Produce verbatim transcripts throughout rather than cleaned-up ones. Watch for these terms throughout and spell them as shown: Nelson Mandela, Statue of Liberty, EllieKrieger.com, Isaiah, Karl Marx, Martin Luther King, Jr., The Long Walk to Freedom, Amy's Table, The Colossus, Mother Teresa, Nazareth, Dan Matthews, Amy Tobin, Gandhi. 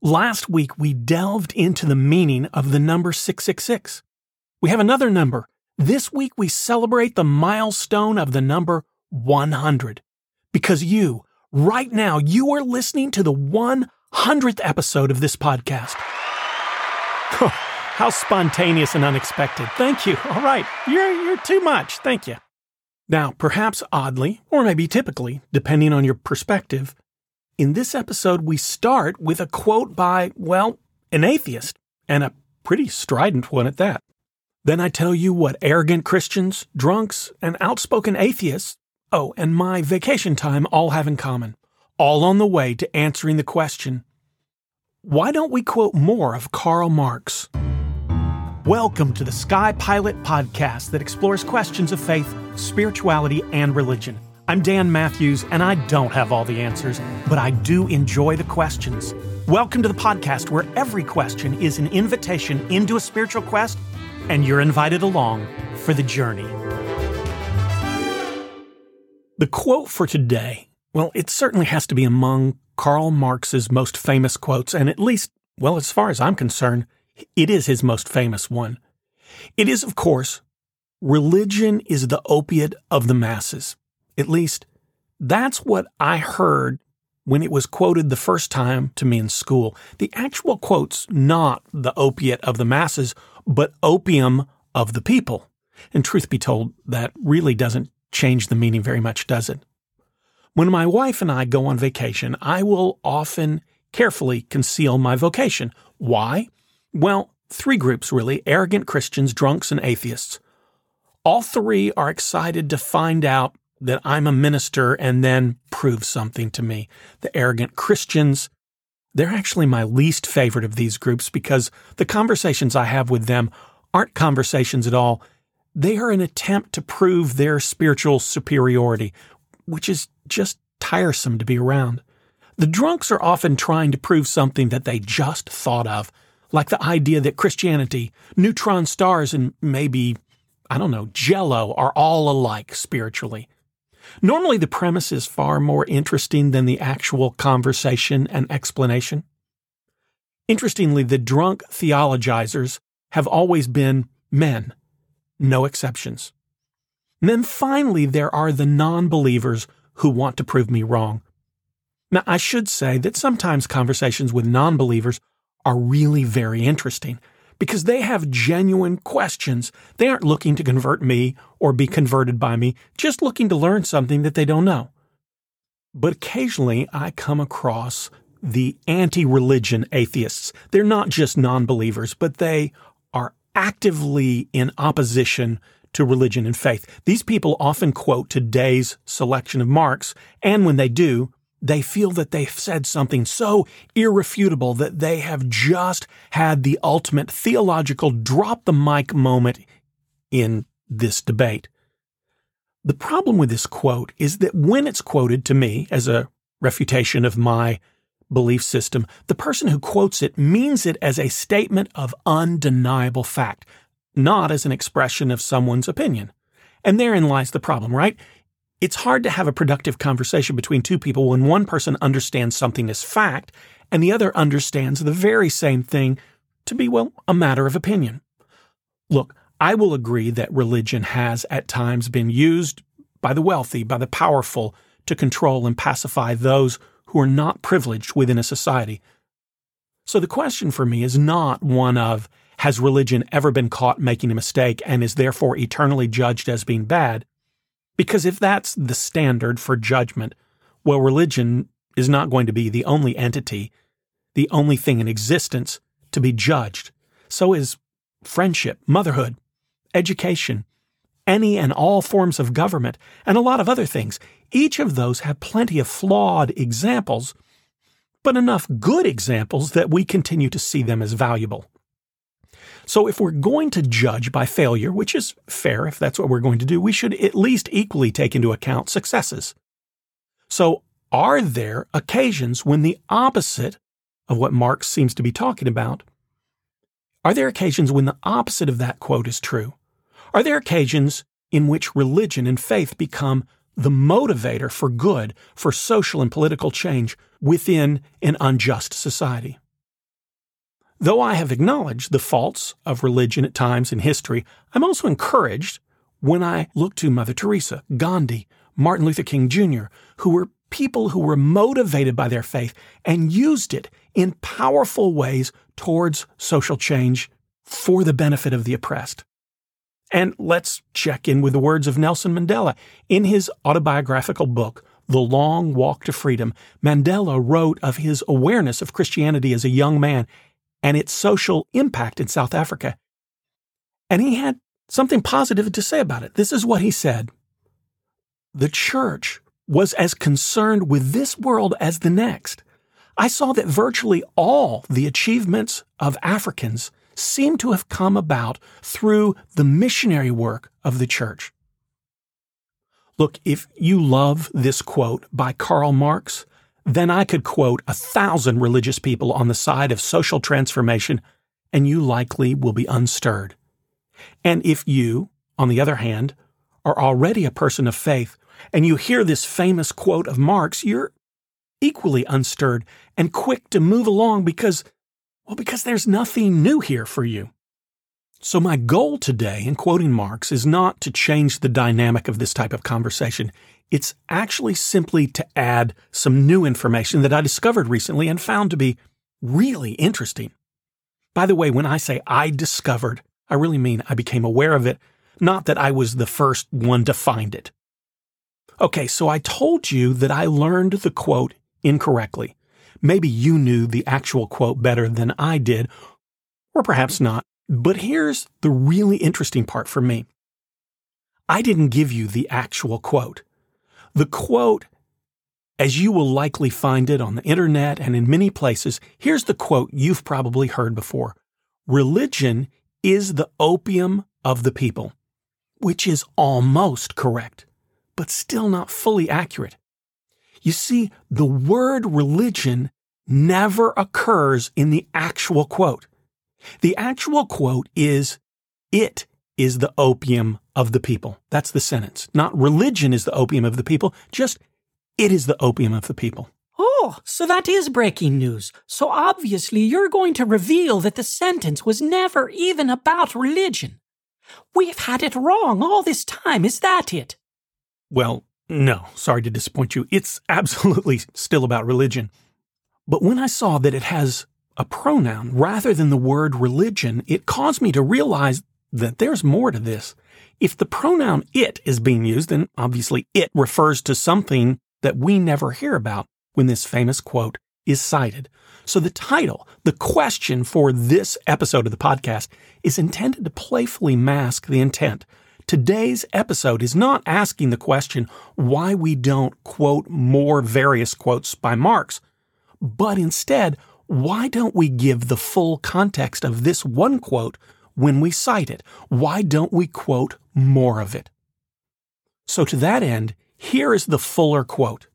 Last week, we delved into the meaning of the number six six six. We have another number. This week, we celebrate the milestone of the number one hundred. Because you, right now, you are listening to the one hundredth episode of this podcast. Oh, how spontaneous and unexpected. Thank you. All right. You're, you're too much. Thank you. Now, perhaps oddly, or maybe typically, depending on your perspective, in this episode, we start with a quote by, well, an atheist, and a pretty strident one at that. Then I tell you what arrogant Christians, drunks, and outspoken atheists, oh, and my vacation time all have in common, all on the way to answering the question, why don't we quote more of Karl Marx? Welcome to the Sky Pilot podcast that explores questions of faith, spirituality, and religion. I'm Dan Matthews, and I don't have all the answers, but I do enjoy the questions. Welcome to the podcast where every question is an invitation into a spiritual quest, and you're invited along for the journey. The quote for today, well, it certainly has to be among Karl Marx's most famous quotes, and at least, well, as far as I'm concerned, it is his most famous one. It is, of course, religion is the opiate of the masses. At least, that's what I heard when it was quoted the first time to me in school. The actual quote's not the opiate of the masses, but opium of the people. And truth be told, that really doesn't change the meaning very much, does it? When my wife and I go on vacation, I will often carefully conceal my vocation. Why? Well, three groups really, arrogant Christians, drunks, and atheists. All three are excited to find out that I'm a minister and then prove something to me. The arrogant Christians, they're actually my least favorite of these groups because the conversations I have with them aren't conversations at all. They are an attempt to prove their spiritual superiority, which is just tiresome to be around. The drunks are often trying to prove something that they just thought of, like the idea that Christianity, neutron stars, and maybe, I don't know, Jell-O are all alike spiritually. Normally, the premise is far more interesting than the actual conversation and explanation. Interestingly, the drunk theologizers have always been men, no exceptions. And then finally, there are the non-believers who want to prove me wrong. Now, I should say that sometimes conversations with non-believers are really very interesting because they have genuine questions. They aren't looking to convert me or be converted by me, just looking to learn something that they don't know. But occasionally I come across the anti-religion atheists. They're not just non-believers, but they are actively in opposition to religion and faith. These people often quote today's selection of Marx, and when they do, they feel that they've said something so irrefutable that they have just had the ultimate theological drop-the-mic moment in this debate. The problem with this quote is that when it's quoted to me as a refutation of my belief system, the person who quotes it means it as a statement of undeniable fact, not as an expression of someone's opinion. And therein lies the problem, right? It's hard to have a productive conversation between two people when one person understands something as fact and the other understands the very same thing to be, well, a matter of opinion. Look, I will agree that religion has at times been used by the wealthy, by the powerful, to control and pacify those who are not privileged within a society. So the question for me is not one of, has religion ever been caught making a mistake and is therefore eternally judged as being bad? Because if that's the standard for judgment, well, religion is not going to be the only entity, the only thing in existence to be judged. So is friendship, motherhood, education, any and all forms of government, and a lot of other things. Each of those have plenty of flawed examples, but enough good examples that we continue to see them as valuable. So if we're going to judge by failure, which is fair if that's what we're going to do, we should at least equally take into account successes. So are there occasions when the opposite of what Marx seems to be talking about, are there occasions when the opposite of that quote is true? Are there occasions in which religion and faith become the motivator for good, for social and political change within an unjust society? Though I have acknowledged the faults of religion at times in history, I'm also encouraged when I look to Mother Teresa, Gandhi, Martin Luther King, Junior, who were people who were motivated by their faith and used it in powerful ways towards social change for the benefit of the oppressed. And let's check in with the words of Nelson Mandela. In his autobiographical book, The Long Walk to Freedom, Mandela wrote of his awareness of Christianity as a young man and its social impact in South Africa. And he had something positive to say about it. This is what he said. The church was as concerned with this world as the next. I saw that virtually all the achievements of Africans seem to have come about through the missionary work of the church. Look, if you love this quote by Karl Marx, then I could quote a thousand religious people on the side of social transformation, and you likely will be unstirred. And if you, on the other hand, are already a person of faith, and you hear this famous quote of Marx, you're equally unstirred and quick to move along because Well, because there's nothing new here for you. So my goal today in quoting Marx is not to change the dynamic of this type of conversation. It's actually simply to add some new information that I discovered recently and found to be really interesting. By the way, when I say I discovered, I really mean I became aware of it, not that I was the first one to find it. Okay, so I told you that I learned the quote incorrectly. Maybe you knew the actual quote better than I did, or perhaps not. But here's the really interesting part for me. I didn't give you the actual quote. The quote, as you will likely find it on the internet and in many places, here's the quote you've probably heard before. Religion is the opium of the people, which is almost correct, but still not fully accurate. You see, the word religion never occurs in the actual quote. The actual quote is, it is the opium of the people. That's the sentence. Not religion is the opium of the people, just it is the opium of the people. Oh, so that is breaking news. So obviously you're going to reveal that the sentence was never even about religion. We've had it wrong all this time, is that it? Well, no, sorry to disappoint you. It's absolutely still about religion. But when I saw that it has a pronoun rather than the word religion, it caused me to realize that there's more to this. If the pronoun it is being used, then obviously it refers to something that we never hear about when this famous quote is cited. So the title, the question for this episode of the podcast, is intended to playfully mask the intent. Today's episode is not asking the question why we don't quote more various quotes by Marx, but instead, why don't we give the full context of this one quote when we cite it? Why don't we quote more of it? So to that end, here is the fuller quote.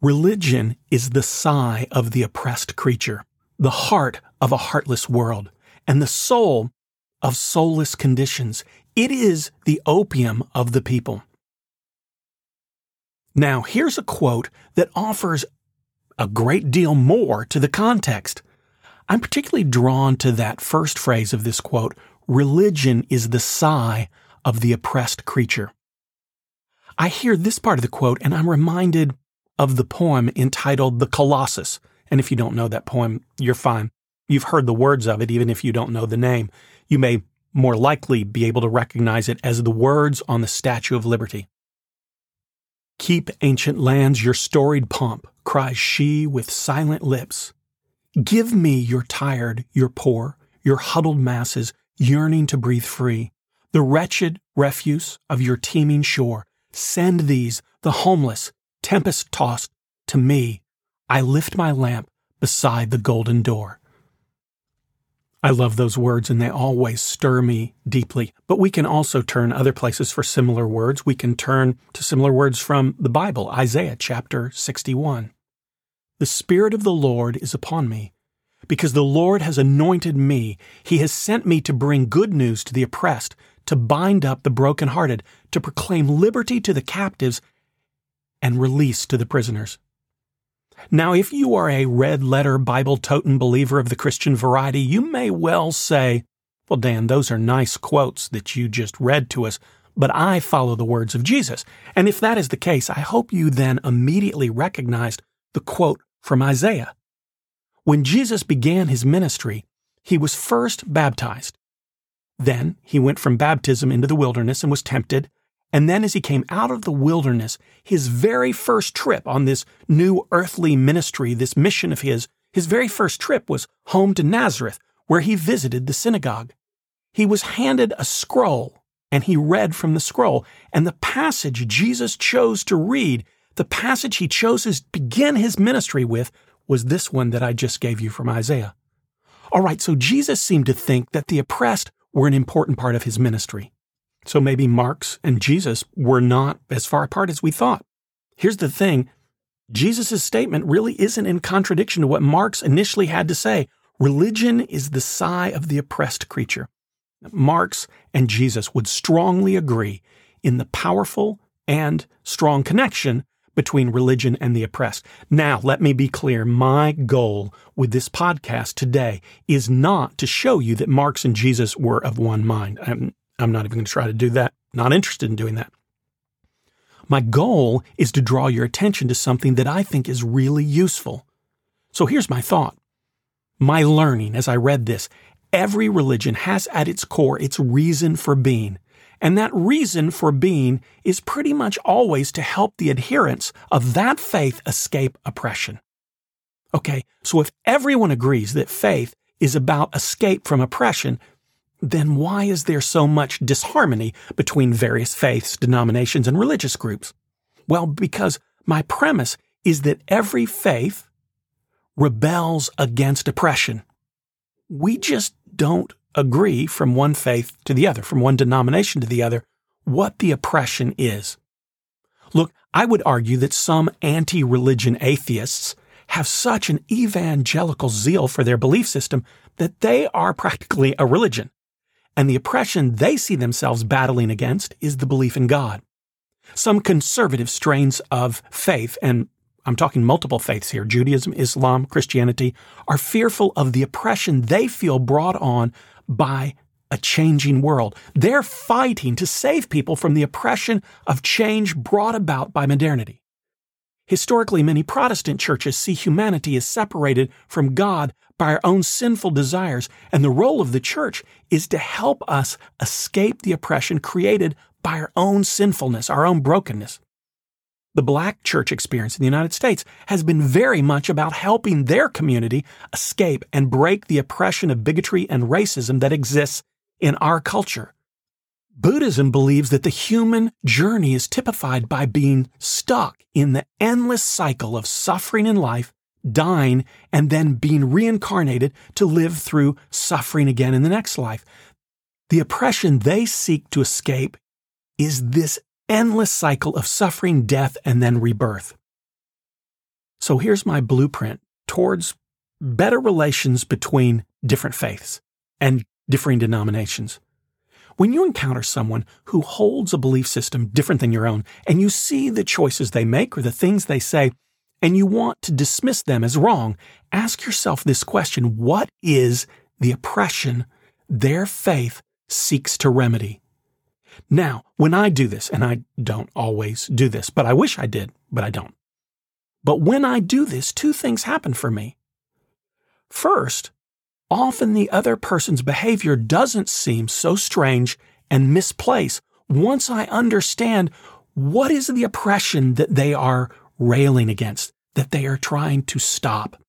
Religion is the sigh of the oppressed creature, the heart of a heartless world, and the soul of soulless conditions. It is the opium of the people. Now, here's a quote that offers a great deal more to the context. I'm particularly drawn to that first phrase of this quote, religion is the sigh of the oppressed creature. I hear this part of the quote and I'm reminded of the poem entitled The Colossus. And if you don't know that poem, you're fine. You've heard the words of it, even if you don't know the name. You may more likely be able to recognize it as the words on the Statue of Liberty. Keep, ancient lands, your storied pomp, cries she with silent lips. Give me your tired, your poor, your huddled masses, yearning to breathe free, the wretched refuse of your teeming shore. Send these, the homeless, tempest-tossed, to me. I lift my lamp beside the golden door. I love those words and they always stir me deeply. But we can also turn other places for similar words. We can turn to similar words from the Bible, Isaiah chapter sixty-one. The Spirit of the Lord is upon me, because the Lord has anointed me. He has sent me to bring good news to the oppressed, to bind up the brokenhearted, to proclaim liberty to the captives, and release to the prisoners. Now, if you are a red-letter Bible-toting believer of the Christian variety, you may well say, well, Dan, those are nice quotes that you just read to us, but I follow the words of Jesus. And if that is the case, I hope you then immediately recognized the quote from Isaiah. When Jesus began his ministry, he was first baptized. Then he went from baptism into the wilderness and was tempted. And then as he came out of the wilderness, his very first trip on this new earthly ministry, this mission of his, his very first trip was home to Nazareth, where he visited the synagogue. He was handed a scroll, and he read from the scroll. And the passage Jesus chose to read, the passage he chose to begin his ministry with, was this one that I just gave you from Isaiah. All right, so Jesus seemed to think that the oppressed were an important part of his ministry. So maybe Marx and Jesus were not as far apart as we thought. Here's the thing, Jesus' statement really isn't in contradiction to what Marx initially had to say. Religion is the sigh of the oppressed creature. Marx and Jesus would strongly agree in the powerful and strong connection between religion and the oppressed. Now, let me be clear, my goal with this podcast today is not to show you that Marx and Jesus were of one mind. I'm, I'm not even going to try to do that. Not interested in doing that. My goal is to draw your attention to something that I think is really useful. So here's my thought. My learning as I read this, every religion has at its core its reason for being. And that reason for being is pretty much always to help the adherents of that faith escape oppression. Okay, so if everyone agrees that faith is about escape from oppression, then why is there so much disharmony between various faiths, denominations, and religious groups? Well, because my premise is that every faith rebels against oppression. We just don't agree from one faith to the other, from one denomination to the other, what the oppression is. Look, I would argue that some anti-religion atheists have such an evangelical zeal for their belief system that they are practically a religion. And the oppression they see themselves battling against is the belief in God. Some conservative strains of faith, and I'm talking multiple faiths here, Judaism, Islam, Christianity, are fearful of the oppression they feel brought on by a changing world. They're fighting to save people from the oppression of change brought about by modernity. Historically, many Protestant churches see humanity as separated from God by our own sinful desires, and the role of the church is to help us escape the oppression created by our own sinfulness, our own brokenness. The black church experience in the United States has been very much about helping their community escape and break the oppression of bigotry and racism that exists in our culture. Buddhism believes that the human journey is typified by being stuck in the endless cycle of suffering in life, dying, and then being reincarnated to live through suffering again in the next life. The oppression they seek to escape is this endless cycle of suffering, death, and then rebirth. So here's my blueprint towards better relations between different faiths and differing denominations. When you encounter someone who holds a belief system different than your own, and you see the choices they make or the things they say, and you want to dismiss them as wrong, ask yourself this question: what is the oppression their faith seeks to remedy? Now, when I do this, and I don't always do this, but I wish I did, but I don't. But when I do this, two things happen for me. First, often the other person's behavior doesn't seem so strange and misplaced once I understand what is the oppression that they are railing against, that they are trying to stop.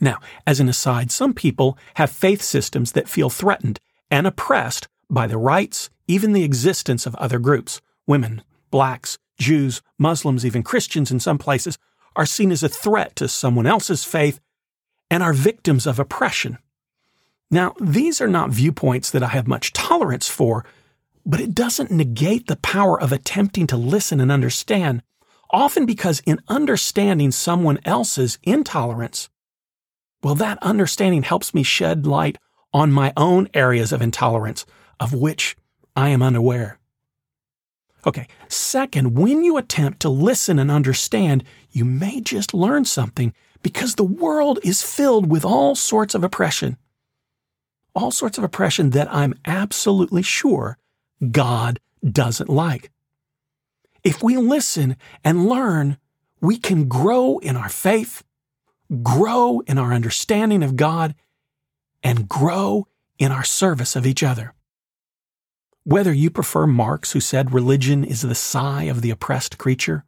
Now, as an aside, some people have faith systems that feel threatened and oppressed by the rights, even the existence of other groups. Women, blacks, Jews, Muslims, even Christians in some places are seen as a threat to someone else's faith and are victims of oppression. Now, these are not viewpoints that I have much tolerance for, but it doesn't negate the power of attempting to listen and understand, often because in understanding someone else's intolerance, well, that understanding helps me shed light on my own areas of intolerance, of which I am unaware. Okay, second, when you attempt to listen and understand, you may just learn something, because the world is filled with all sorts of oppression. All sorts of oppression that I'm absolutely sure God doesn't like. If we listen and learn, we can grow in our faith, grow in our understanding of God, and grow in our service of each other. Whether you prefer Marx, who said religion is the sigh of the oppressed creature,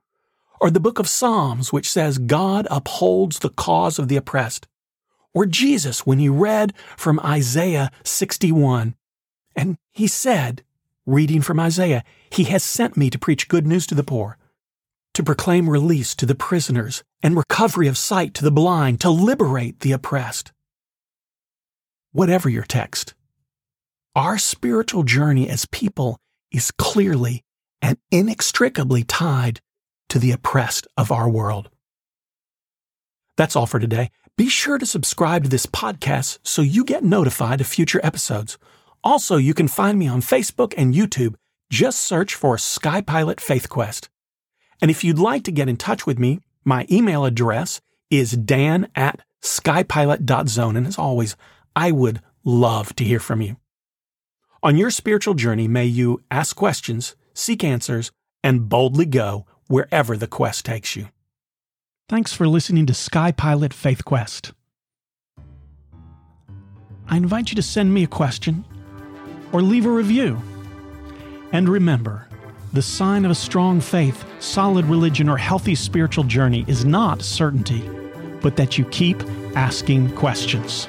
or the book of Psalms, which says God upholds the cause of the oppressed, or Jesus when he read from Isaiah sixty-one, and he said, reading from Isaiah, "He has sent me to preach good news to the poor, to proclaim release to the prisoners and recovery of sight to the blind, to liberate the oppressed." Whatever your text, our spiritual journey as people is clearly and inextricably tied to the oppressed of our world. That's all for today. Be sure to subscribe to this podcast so you get notified of future episodes. Also, you can find me on Facebook and YouTube. Just search for Sky Pilot Faith Quest. And if you'd like to get in touch with me, my email address is dan at skypilot dot zone. And as always, I would love to hear from you. On your spiritual journey, may you ask questions, seek answers, and boldly go wherever the quest takes you. Thanks for listening to Sky Pilot Faith Quest. I invite you to send me a question or leave a review. And remember, the sign of a strong faith, solid religion, or healthy spiritual journey is not certainty, but that you keep asking questions.